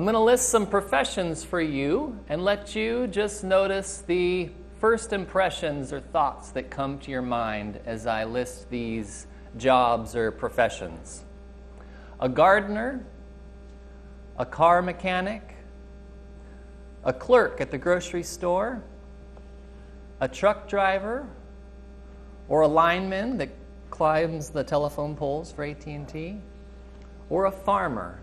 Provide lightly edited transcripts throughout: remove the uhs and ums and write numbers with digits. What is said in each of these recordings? I'm going to list some professions for you and let you just notice the first impressions or thoughts that come to your mind as I list these jobs or professions. A gardener, a car mechanic, a clerk at the grocery store, a truck driver, or a lineman that climbs the telephone poles for AT&T, or a farmer.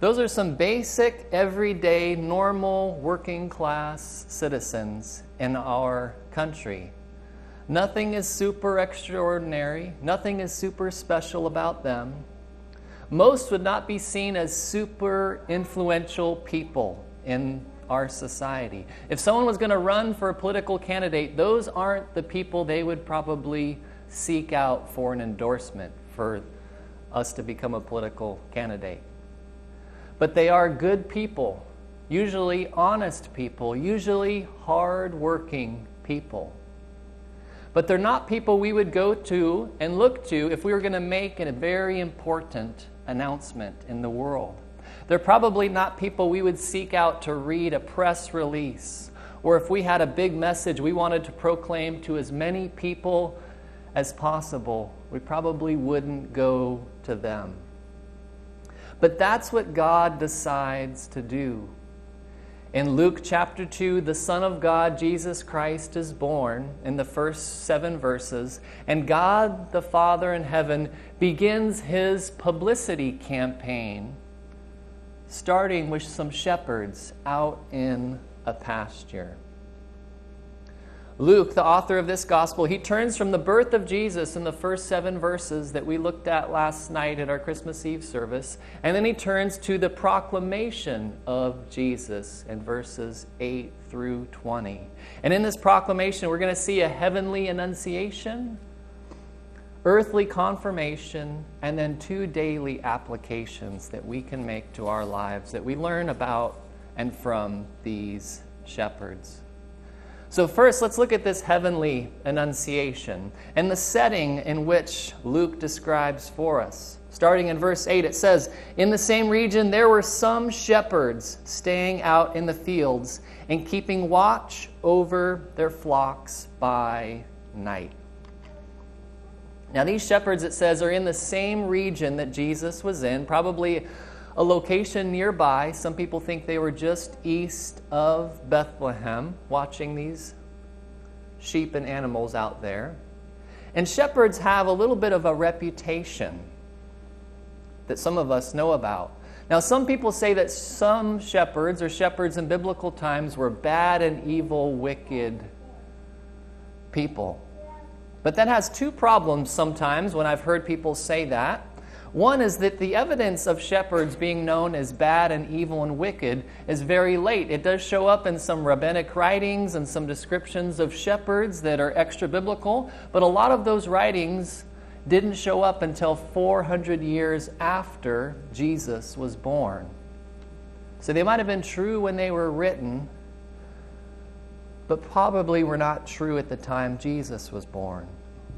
Those are some basic, everyday, normal, working-class citizens in our country. Nothing is super extraordinary. Nothing is super special about them. Most would not be seen as super influential people in our society. If someone was going to run for a political candidate, those aren't the people they would probably seek out for an endorsement for us to become a political candidate. But they are good people, usually honest people, usually hard-working people. But they're not people we would go to and look to if we were going to make a very important announcement in the world. They're probably not people we would seek out to read a press release, or if we had a big message we wanted to proclaim to as many people as possible, we probably wouldn't go to them. But that's what God decides to do. In Luke chapter 2, the Son of God, Jesus Christ, is born in the first 7 verses, and God the Father in heaven begins his publicity campaign, starting with some shepherds out in a pasture. Luke, the author of this gospel, he turns from the birth of Jesus in the first 7 verses that we looked at last night at our Christmas Eve service, and then he turns to the proclamation of Jesus in verses 8 through 20. And in this proclamation, we're going to see a heavenly annunciation, earthly confirmation, and then 2 daily applications that we can make to our lives that we learn about and from these shepherds. So first, let's look at this heavenly annunciation and the setting in which Luke describes for us. Starting in verse 8, it says, "In the same region there were some shepherds staying out in the fields and keeping watch over their flocks by night." Now these shepherds, it says, are in the same region that Jesus was in, probably a location nearby. Some people think they were just east of Bethlehem, watching these sheep and animals out there. And shepherds have a little bit of a reputation that some of us know about. Now, some people say that some shepherds, or shepherds in biblical times, were bad and evil, wicked people. But that has 2 problems sometimes when I've heard people say that. One is that the evidence of shepherds being known as bad and evil and wicked is very late. It does show up in some rabbinic writings and some descriptions of shepherds that are extra-biblical, but a lot of those writings didn't show up until 400 years after Jesus was born. So they might have been true when they were written, but probably were not true at the time Jesus was born.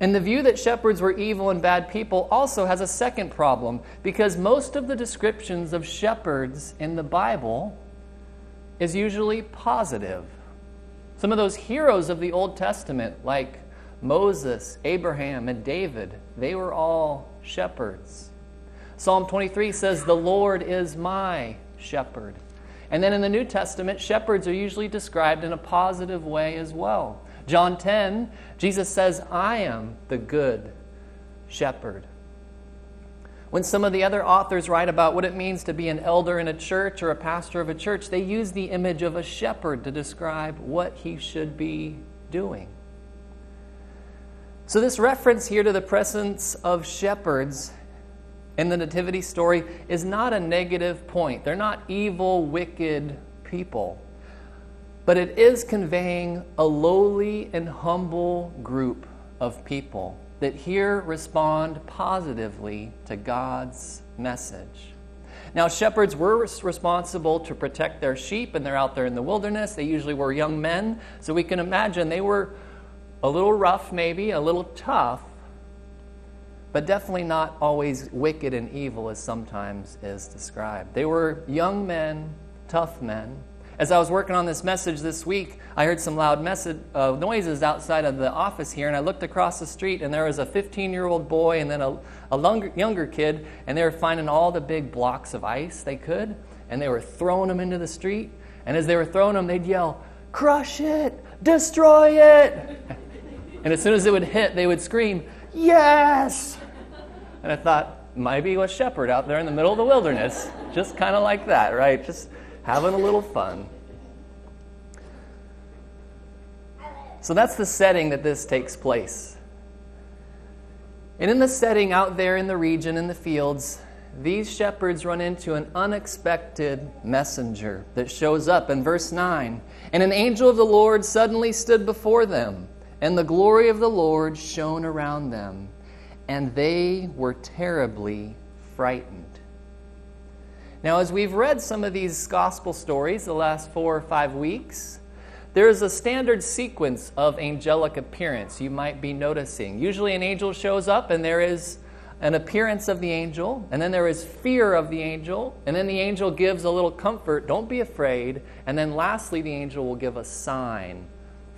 And the view that shepherds were evil and bad people also has a second problem, because most of the descriptions of shepherds in the Bible is usually positive. Some of those heroes of the Old Testament, like Moses, Abraham, and David, they were all shepherds. Psalm 23 says, "The Lord is my shepherd." And then in the New Testament, shepherds are usually described in a positive way as well. John 10, Jesus says, "I am the good shepherd." When some of the other authors write about what it means to be an elder in a church or a pastor of a church, they use the image of a shepherd to describe what he should be doing. So this reference here to the presence of shepherds in the nativity story is not a negative point. They're not evil, wicked people. But it is conveying a lowly and humble group of people that here respond positively to God's message. Now, shepherds were responsible to protect their sheep, and they're out there in the wilderness. They usually were young men, so we can imagine they were a little rough maybe, a little tough, but definitely not always wicked and evil as sometimes is described. They were young men, tough men. As I was working on this message this week, I heard some loud noises outside of the office here, and I looked across the street, and there was a 15-year-old boy and then a younger kid, and they were finding all the big blocks of ice they could, and they were throwing them into the street. And as they were throwing them, they'd yell, "Crush it! Destroy it!" And as soon as it would hit, they would scream, "Yes!" And I thought, might be a shepherd out there in the middle of the wilderness, just kind of like that, right? Just having a little fun. So that's the setting that this takes place. And in the setting out there in the region, in the fields, these shepherds run into an unexpected messenger that shows up in verse 9. And an angel of the Lord suddenly stood before them, and the glory of the Lord shone around them, and they were terribly frightened. Now, as we've read some of these gospel stories the last 4 or 5 weeks, there is a standard sequence of angelic appearance you might be noticing. Usually an angel shows up and there is an appearance of the angel, and then there is fear of the angel, and then the angel gives a little comfort, don't be afraid, and then lastly the angel will give a sign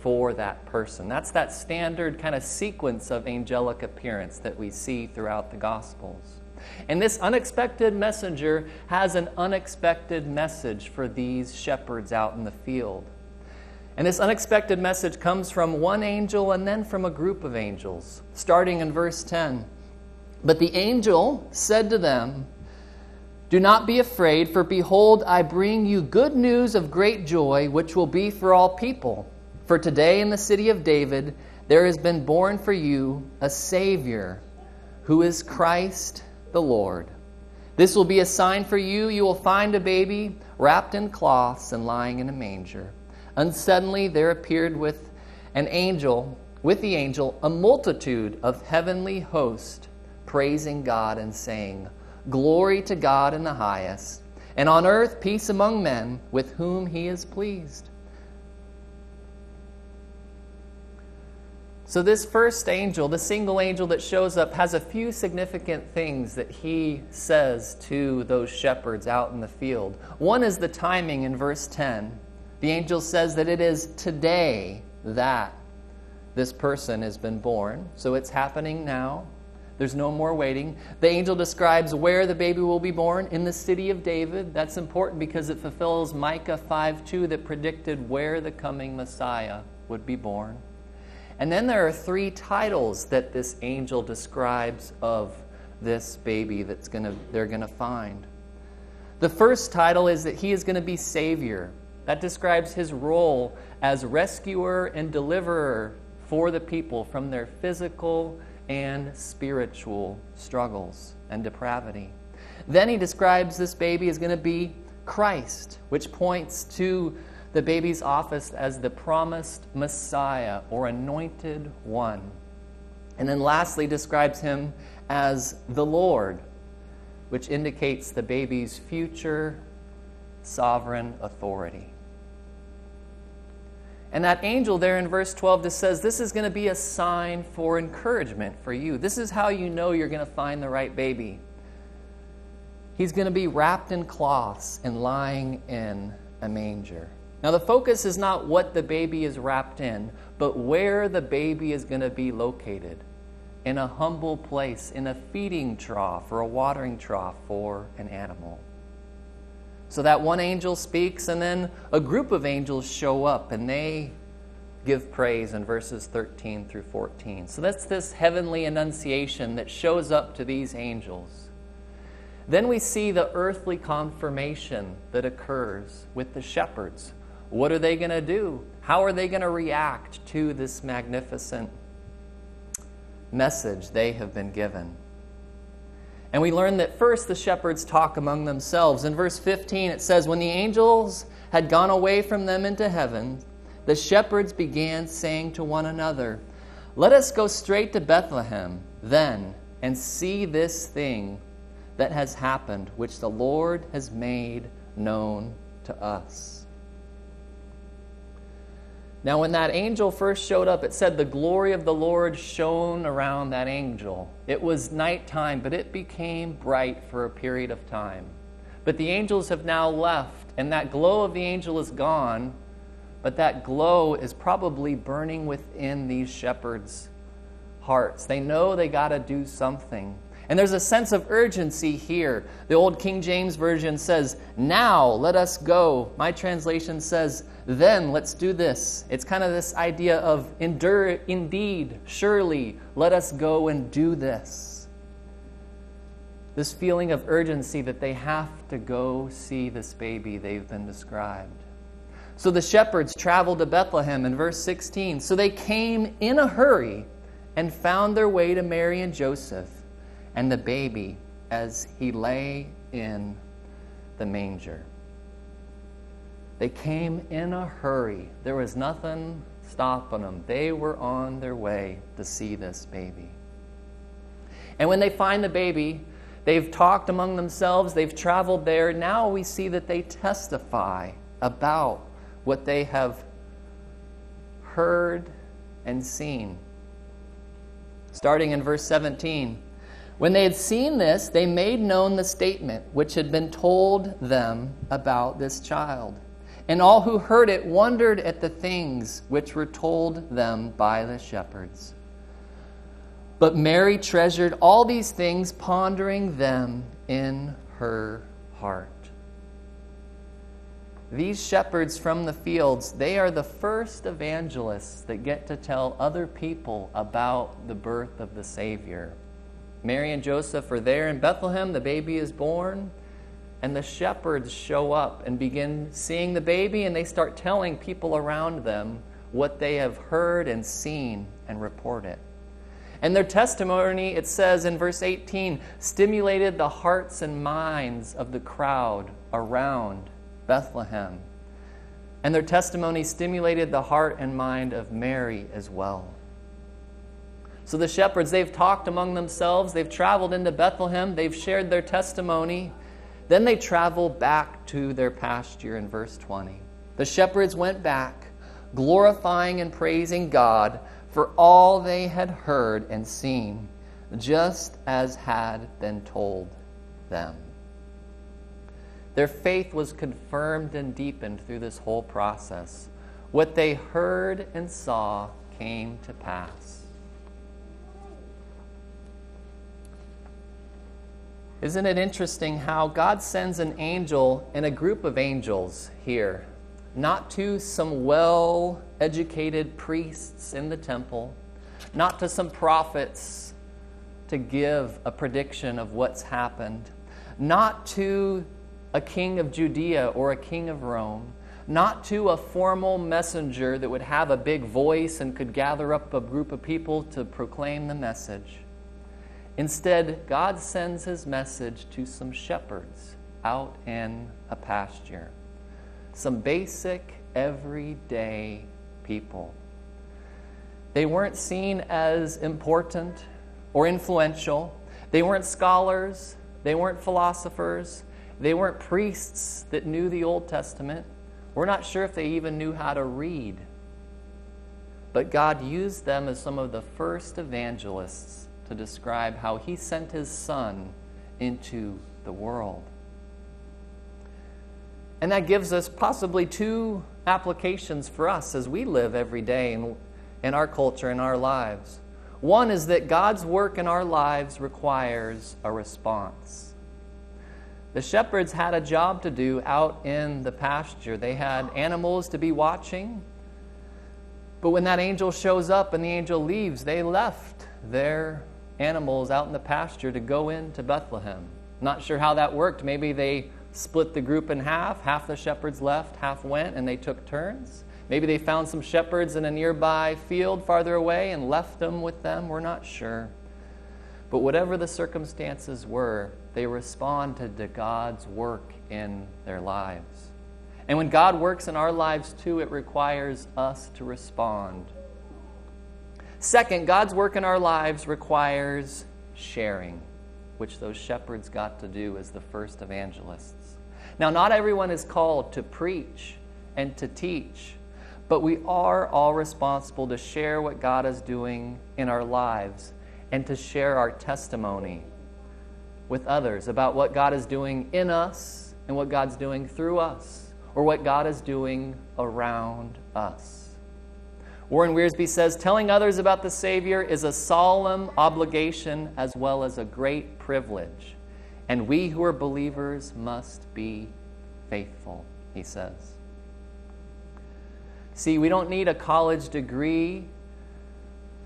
for that person. That's that standard kind of sequence of angelic appearance that we see throughout the Gospels. And this unexpected messenger has an unexpected message for these shepherds out in the field. And this unexpected message comes from one angel and then from a group of angels, starting in verse 10. But the angel said to them, "Do not be afraid, for behold, I bring you good news of great joy, which will be for all people. For today in the city of David there has been born for you a Savior, who is Christ the Lord. This will be a sign for you. You will find a baby wrapped in cloths and lying in a manger." And suddenly there appeared with the angel, a multitude of heavenly hosts, praising God and saying, "Glory to God in the highest, and on earth peace among men with whom he is pleased." So this first angel, the single angel that shows up, has a few significant things that he says to those shepherds out in the field. One is the timing in verse 10. The angel says that it is today that this person has been born. So it's happening now. There's no more waiting. The angel describes where the baby will be born, in the city of David. That's important because it fulfills Micah 5:2 that predicted where the coming Messiah would be born. And then there are 3 titles that this angel describes of this baby that they're going to find. The first title is that he is going to be Savior. That describes his role as rescuer and deliverer for the people from their physical and spiritual struggles and depravity. Then he describes this baby as going to be Christ, which points to the baby's office as the promised Messiah or anointed one. And then lastly describes him as the Lord, which indicates the baby's future sovereign authority. And that angel there in verse 12 just says, this is going to be a sign for encouragement for you. This is how you know you're going to find the right baby. He's going to be wrapped in cloths and lying in a manger. Now, the focus is not what the baby is wrapped in, but where the baby is going to be located, in a humble place, in a feeding trough or a watering trough for an animal. So that one angel speaks, and then a group of angels show up, and they give praise in verses 13 through 14. So that's this heavenly annunciation that shows up to these angels. Then we see the earthly confirmation that occurs with the shepherds. What are they going to do? How are they going to react to this magnificent message they have been given? And we learn that first the shepherds talk among themselves. In verse 15 it says, "When the angels had gone away from them into heaven, the shepherds began saying to one another, 'Let us go straight to Bethlehem then and see this thing that has happened, which the Lord has made known to us.'" Now when that angel first showed up, it said the glory of the Lord shone around that angel. It was nighttime, but it became bright for a period of time. But the angels have now left, and that glow of the angel is gone, but that glow is probably burning within these shepherds' hearts. They know they got to do something. And there's a sense of urgency here. The old King James Version says, "Now let us go." My translation says, "Then let's do this." It's kind of this idea of endure, indeed, surely, let us go and do this. This feeling of urgency that they have to go see this baby they've been described. So the shepherds traveled to Bethlehem in verse 16. So they came in a hurry and found their way to Mary and Joseph and the baby as he lay in the manger. They came in a hurry. There was nothing stopping them. They were on their way to see this baby. And when they find the baby, they've talked among themselves, they've traveled there. Now we see that they testify about what they have heard and seen. Starting in verse 17, when they had seen this, they made known the statement which had been told them about this child. And all who heard it wondered at the things which were told them by the shepherds. But Mary treasured all these things, pondering them in her heart. These shepherds from the fields, they are the first evangelists that get to tell other people about the birth of the Savior. Mary and Joseph are there in Bethlehem, the baby is born, and the shepherds show up and begin seeing the baby, and they start telling people around them what they have heard and seen and report it. And their testimony, it says in verse 18, stimulated the hearts and minds of the crowd around Bethlehem. And their testimony stimulated the heart and mind of Mary as well. So the shepherds, they've talked among themselves, they've traveled into Bethlehem, they've shared their testimony. Then they travel back to their pasture in verse 20. The shepherds went back, glorifying and praising God for all they had heard and seen, just as had been told them. Their faith was confirmed and deepened through this whole process. What they heard and saw came to pass. Isn't it interesting how God sends an angel and a group of angels here, not to some well-educated priests in the temple, not to some prophets to give a prediction of what's happened, not to a king of Judea or a king of Rome, not to a formal messenger that would have a big voice and could gather up a group of people to proclaim the message. Instead, God sends his message to some shepherds out in a pasture, some basic, everyday people. They weren't seen as important or influential. They weren't scholars. They weren't philosophers. They weren't priests that knew the Old Testament. We're not sure if they even knew how to read. But God used them as some of the first evangelists to describe how he sent his son into the world. And that gives us possibly two applications for us as we live every day in our culture, in our lives. One is that God's work in our lives requires a response. The shepherds had a job to do out in the pasture. They had animals to be watching. But when that angel shows up and the angel leaves, they left their animals out in the pasture to go into Bethlehem. Not sure how that worked. Maybe they split the group in half. Half the shepherds left, half went, and they took turns. Maybe they found some shepherds in a nearby field farther away and left them with them. We're not sure. But whatever the circumstances were, they responded to God's work in their lives. And when God works in our lives too, it requires us to respond. Second, God's work in our lives requires sharing, which those shepherds got to do as the first evangelists. Now, not everyone is called to preach and to teach, but we are all responsible to share what God is doing in our lives and to share our testimony with others about what God is doing in us and what God's doing through us, or what God is doing around us. Warren Wiersbe says, telling others about the Savior is a solemn obligation as well as a great privilege, and we who are believers must be faithful, he says. See, we don't need a college degree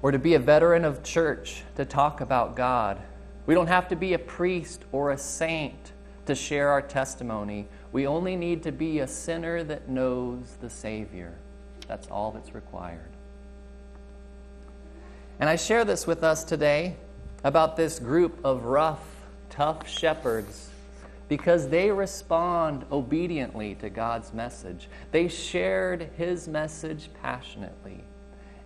or to be a veteran of church to talk about God. We don't have to be a priest or a saint to share our testimony. We only need to be a sinner that knows the Savior. That's all that's required. And I share this with us today about this group of rough, tough shepherds, because they respond obediently to God's message. They shared His message passionately.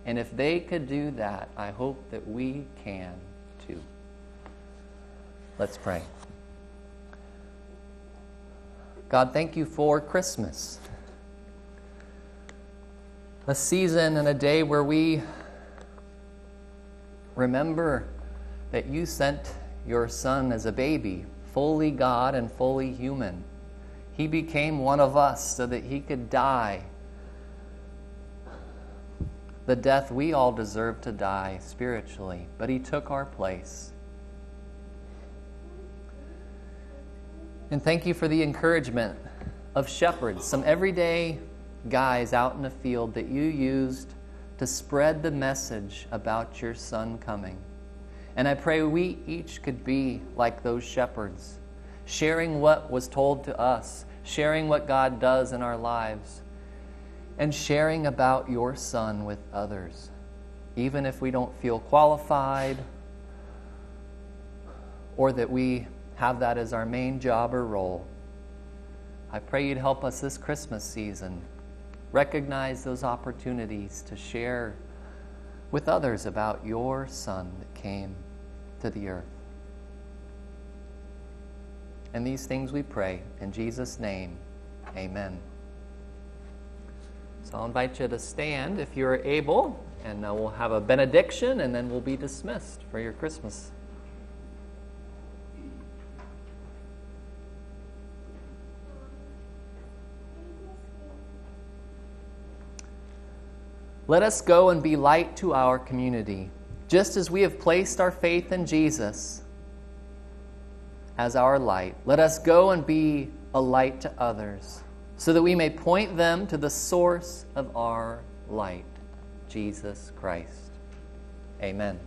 And if they could do that, I hope that we can too. Let's pray. God, thank you for Christmas, a season and a day where we remember that you sent your Son as a baby, fully God and fully human. He became one of us so that He could die the death we all deserve to die spiritually, but He took our place. And thank you for the encouragement of shepherds, some everyday guys out in the field that you used to spread the message about your Son coming. And I pray we each could be like those shepherds, sharing what was told to us, sharing what God does in our lives, and sharing about your Son with others, even if we don't feel qualified or that we have that as our main job or role. I pray you'd help us this Christmas season recognize those opportunities to share with others about your Son that came to the earth. And these things we pray in Jesus' name, amen. So I'll invite you to stand if you're able, and we'll have a benediction, and then we'll be dismissed for your Christmas. Let us go and be light to our community, just as we have placed our faith in Jesus as our light. Let us go and be a light to others, so that we may point them to the source of our light, Jesus Christ. Amen.